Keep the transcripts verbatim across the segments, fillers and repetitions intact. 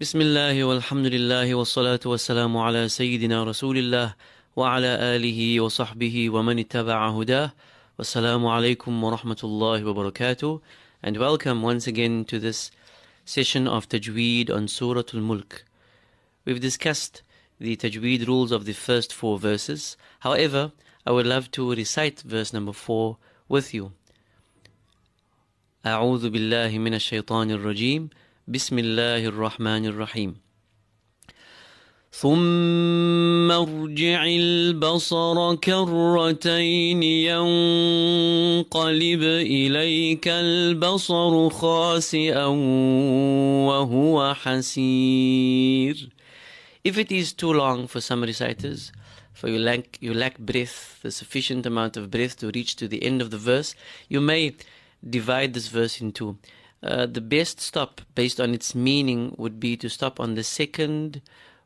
Bismillahi walhamdulillahi wassalatu wassalamu ala sayyidina rasulillah wa ala alihi wa sahbihi wa man ittaba'a hudah. Wassalamu alaykum wa rahmatullahi wa barakatuh. And welcome once again to this session of Tajweed on Surah Al-Mulk. We've discussed the Tajweed rules of the first four verses. However, I would love to recite verse number four with you. A'udhu billahi minash shaitanir rajeem. بسم الله الرحمن الرحيم ثم ارجع البصر كرتين ينقلب إليك البصر خاسئا وهو حسير. If it is too long for some reciters, for you lack, you lack breath, the sufficient amount of breath to reach to the end of the verse, you may divide this verse in two. Uh, the best stop, based on its meaning, would be to stop on the second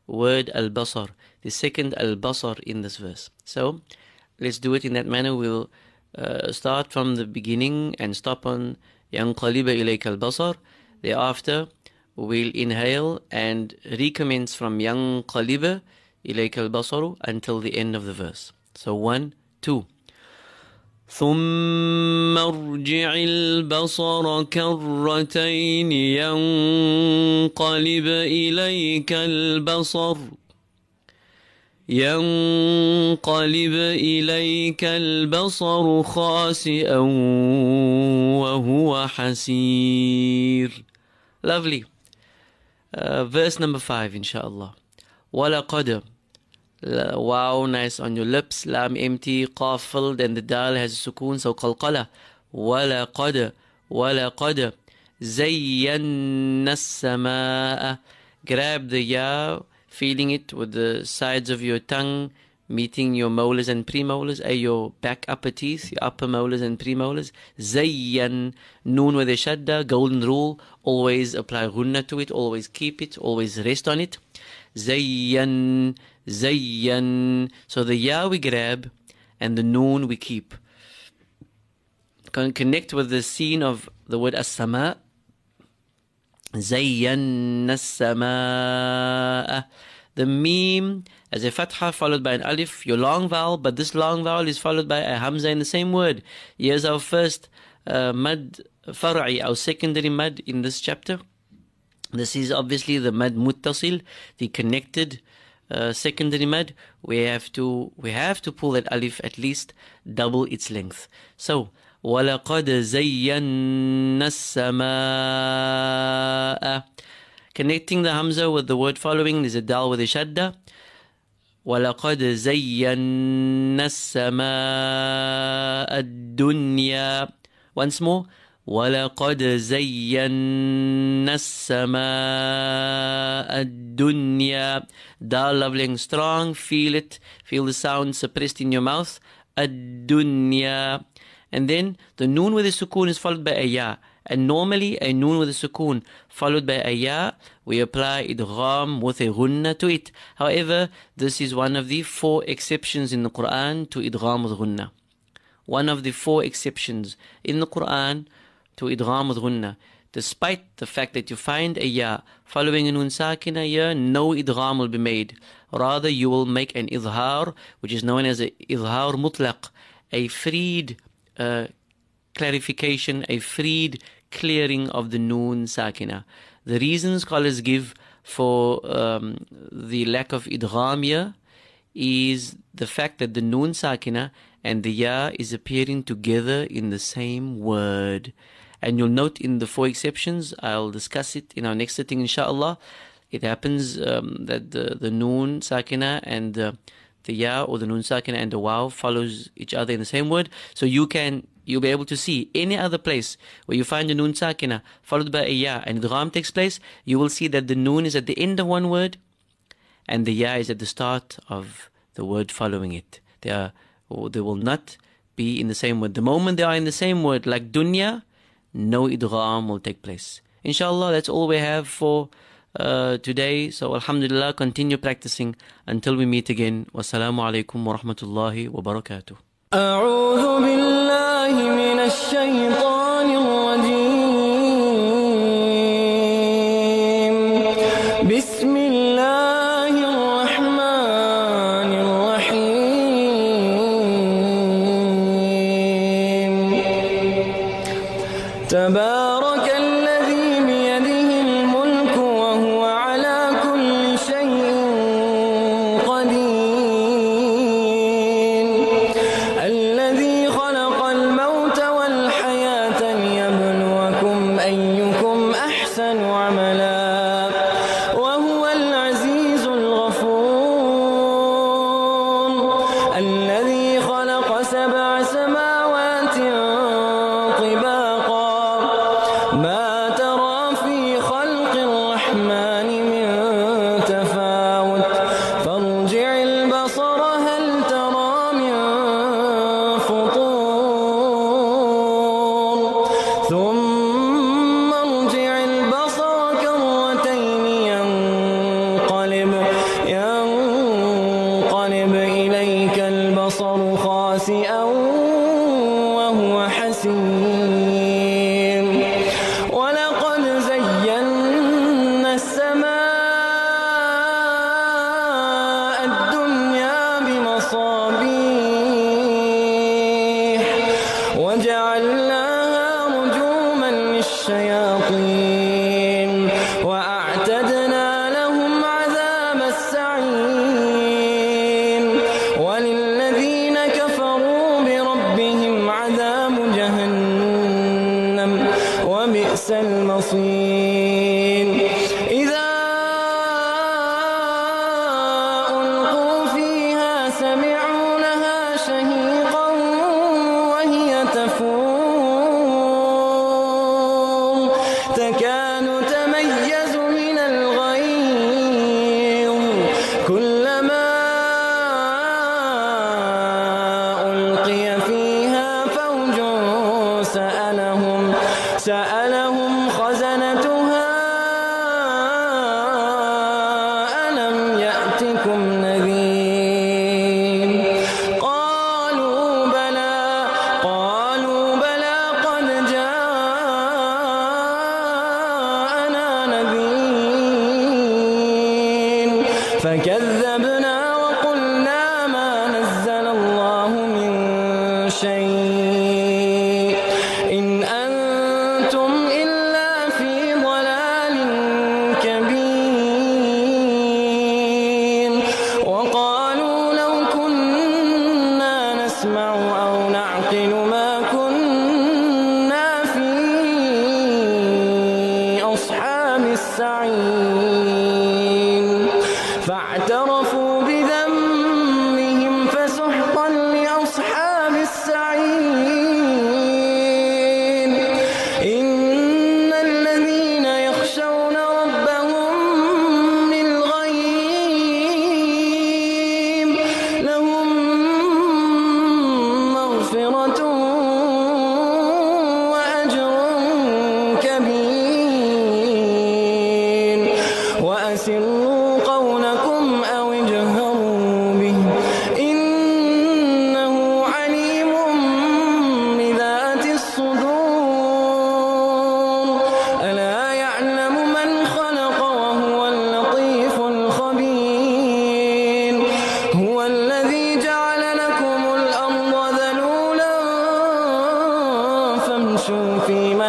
word Al-Basar, the second Al-Basar in this verse. So, let's do it in that manner. We'll uh, start from the beginning and stop on Yang Qaliba ilayka al-Basar. Thereafter, we'll inhale and recommence from Yang Qaliba ilayka al-Basar until the end of the verse. So, one, two. ثم ارجع البصر كرتين ينقلب إليك البصر ينقلب إليك البصر خاسئا وهو حسير. Lovely. Uh, verse number five, inshallah. ولقد. Wow, nice on your lips. Lam empty, qaf filled, and the dal has sukoon, so qalqala. Wala qad, wala qad. Zayyanna as-samaa. Grab the ya, feeling it with the sides of your tongue, meeting your molars and premolars, ay, your back upper teeth, your upper molars and premolars. Zayyan, noon with a shadda, golden rule. Always apply hunna to it, always keep it, always rest on it. Zayyan, Zayyan. So the ya we grab and the noon we keep. Con connect with the scene of the word as-sama. Zayyan as-sama. The meme as a fatha followed by an alif, your long vowel, but this long vowel is followed by a hamza in the same word. Here's our first uh, Mad Far'i, our secondary mad in this chapter. This is obviously the Mad Muttasil, the connected Uh, secondary mad. We have to we have to pull that alif at least double its length. So وَلَقَدْ زَيَّنَّ السَّمَاءَ. Connecting the hamza with the word following, there's a dal with a shadda. وَلَقَدْ زَيَّنَّ السَّمَاءَ الدُّنْيَا. Once more. وَلَقَدْ زَيَّنَّ السَّمَاءَ الدُّنْيَا. Dal leveling strong, feel it, feel the sound suppressed in your mouth. الدُّنْيَا. And then the noon with the sukoon is followed by a ya. And normally a noon with a sukoon followed by a ya, we apply idgham with a hunna to it. However, this is one of the four exceptions in the Quran to idgham with hunna. One of the four exceptions in the Quran to idgham with hunna, despite the fact that you find a ya following a noon sakina here, no idgham will be made. Rather, you will make an idhar, which is known as a idhar mutlaq, a freed uh, clarification, a freed clearing of the noon sakina. The reason scholars give for um, the lack of idgham here is the fact that the noon sakina and the ya is appearing together in the same word. And you'll note in the four exceptions, I'll discuss it in our next sitting, inshallah. It happens um, that the, the noon sakina and the, the ya, or the noon sakina and the waw, follows each other in the same word. So you can, you'll be able to see any other place where you find a noon sakina followed by a ya and idgham takes place, you will see that the noon is at the end of one word and the ya is at the start of the word following it. They are, or they will not be in the same word. The moment they are in the same word, like dunya, no idgham will take place. Inshallah, that's all we have for uh, today. So, alhamdulillah, continue practicing until we meet again. Wassalamu alaikum wa rahmatullahi wa barakatuh. A'udhu billahi minash shaitanir rajeem. بسم الله الرحمن الرحيم تبارك الذي بيده الملك وهو على كل شيء قدير الذي خلق الموت والحياة ليبلوكم أيكم أحسن عملا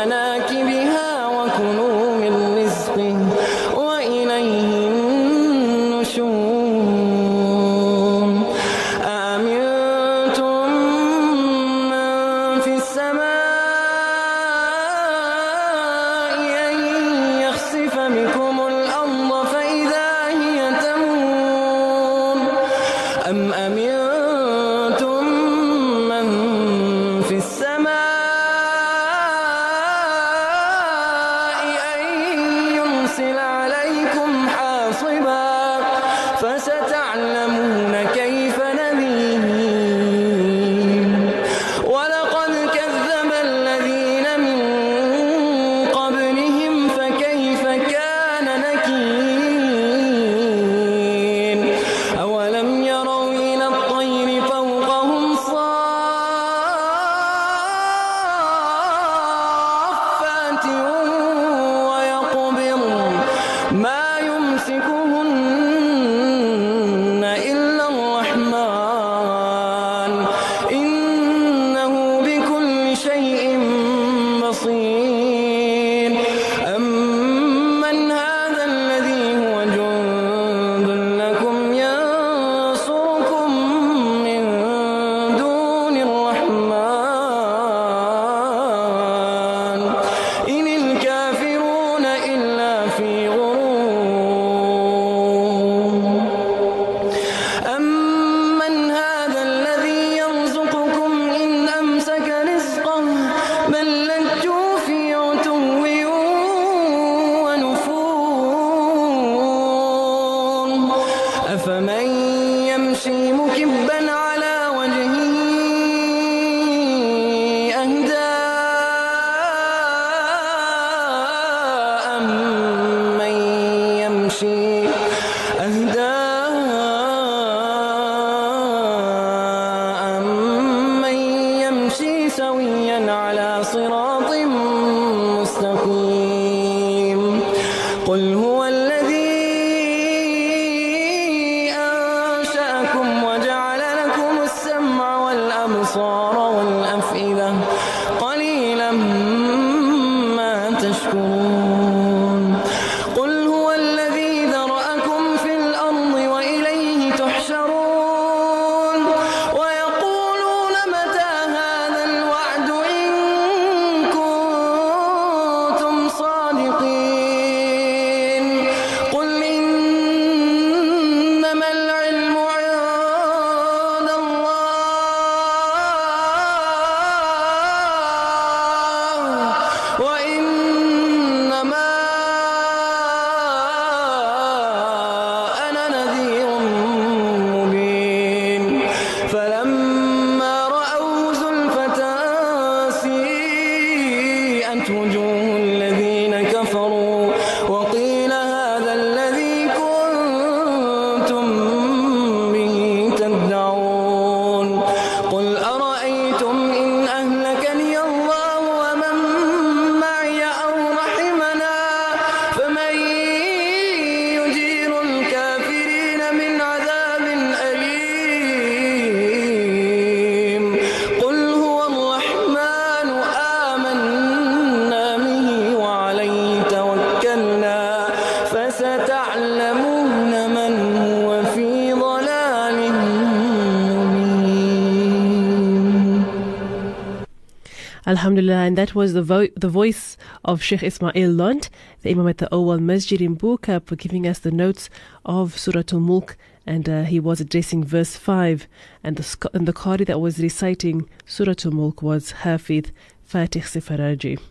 مناكبها وكلوا من رزقه وإليه النشور يملكهن إلا الرحمن إنه بكل شيء بصير أمن هذا الذي هو جند لكم ينصركم من دون الرحمن إن الكافرون إلا في غرور Alhamdulillah, and that was the, vo the voice of Sheikh Ismail Lund, the Imam at the Owal Masjid in Bukhap, for giving us the notes of Surah Al-Mulk, and uh, he was addressing verse five, and the, and the Qari that was reciting Surah Al-Mulk was Hafidh Fatih Sifaraji.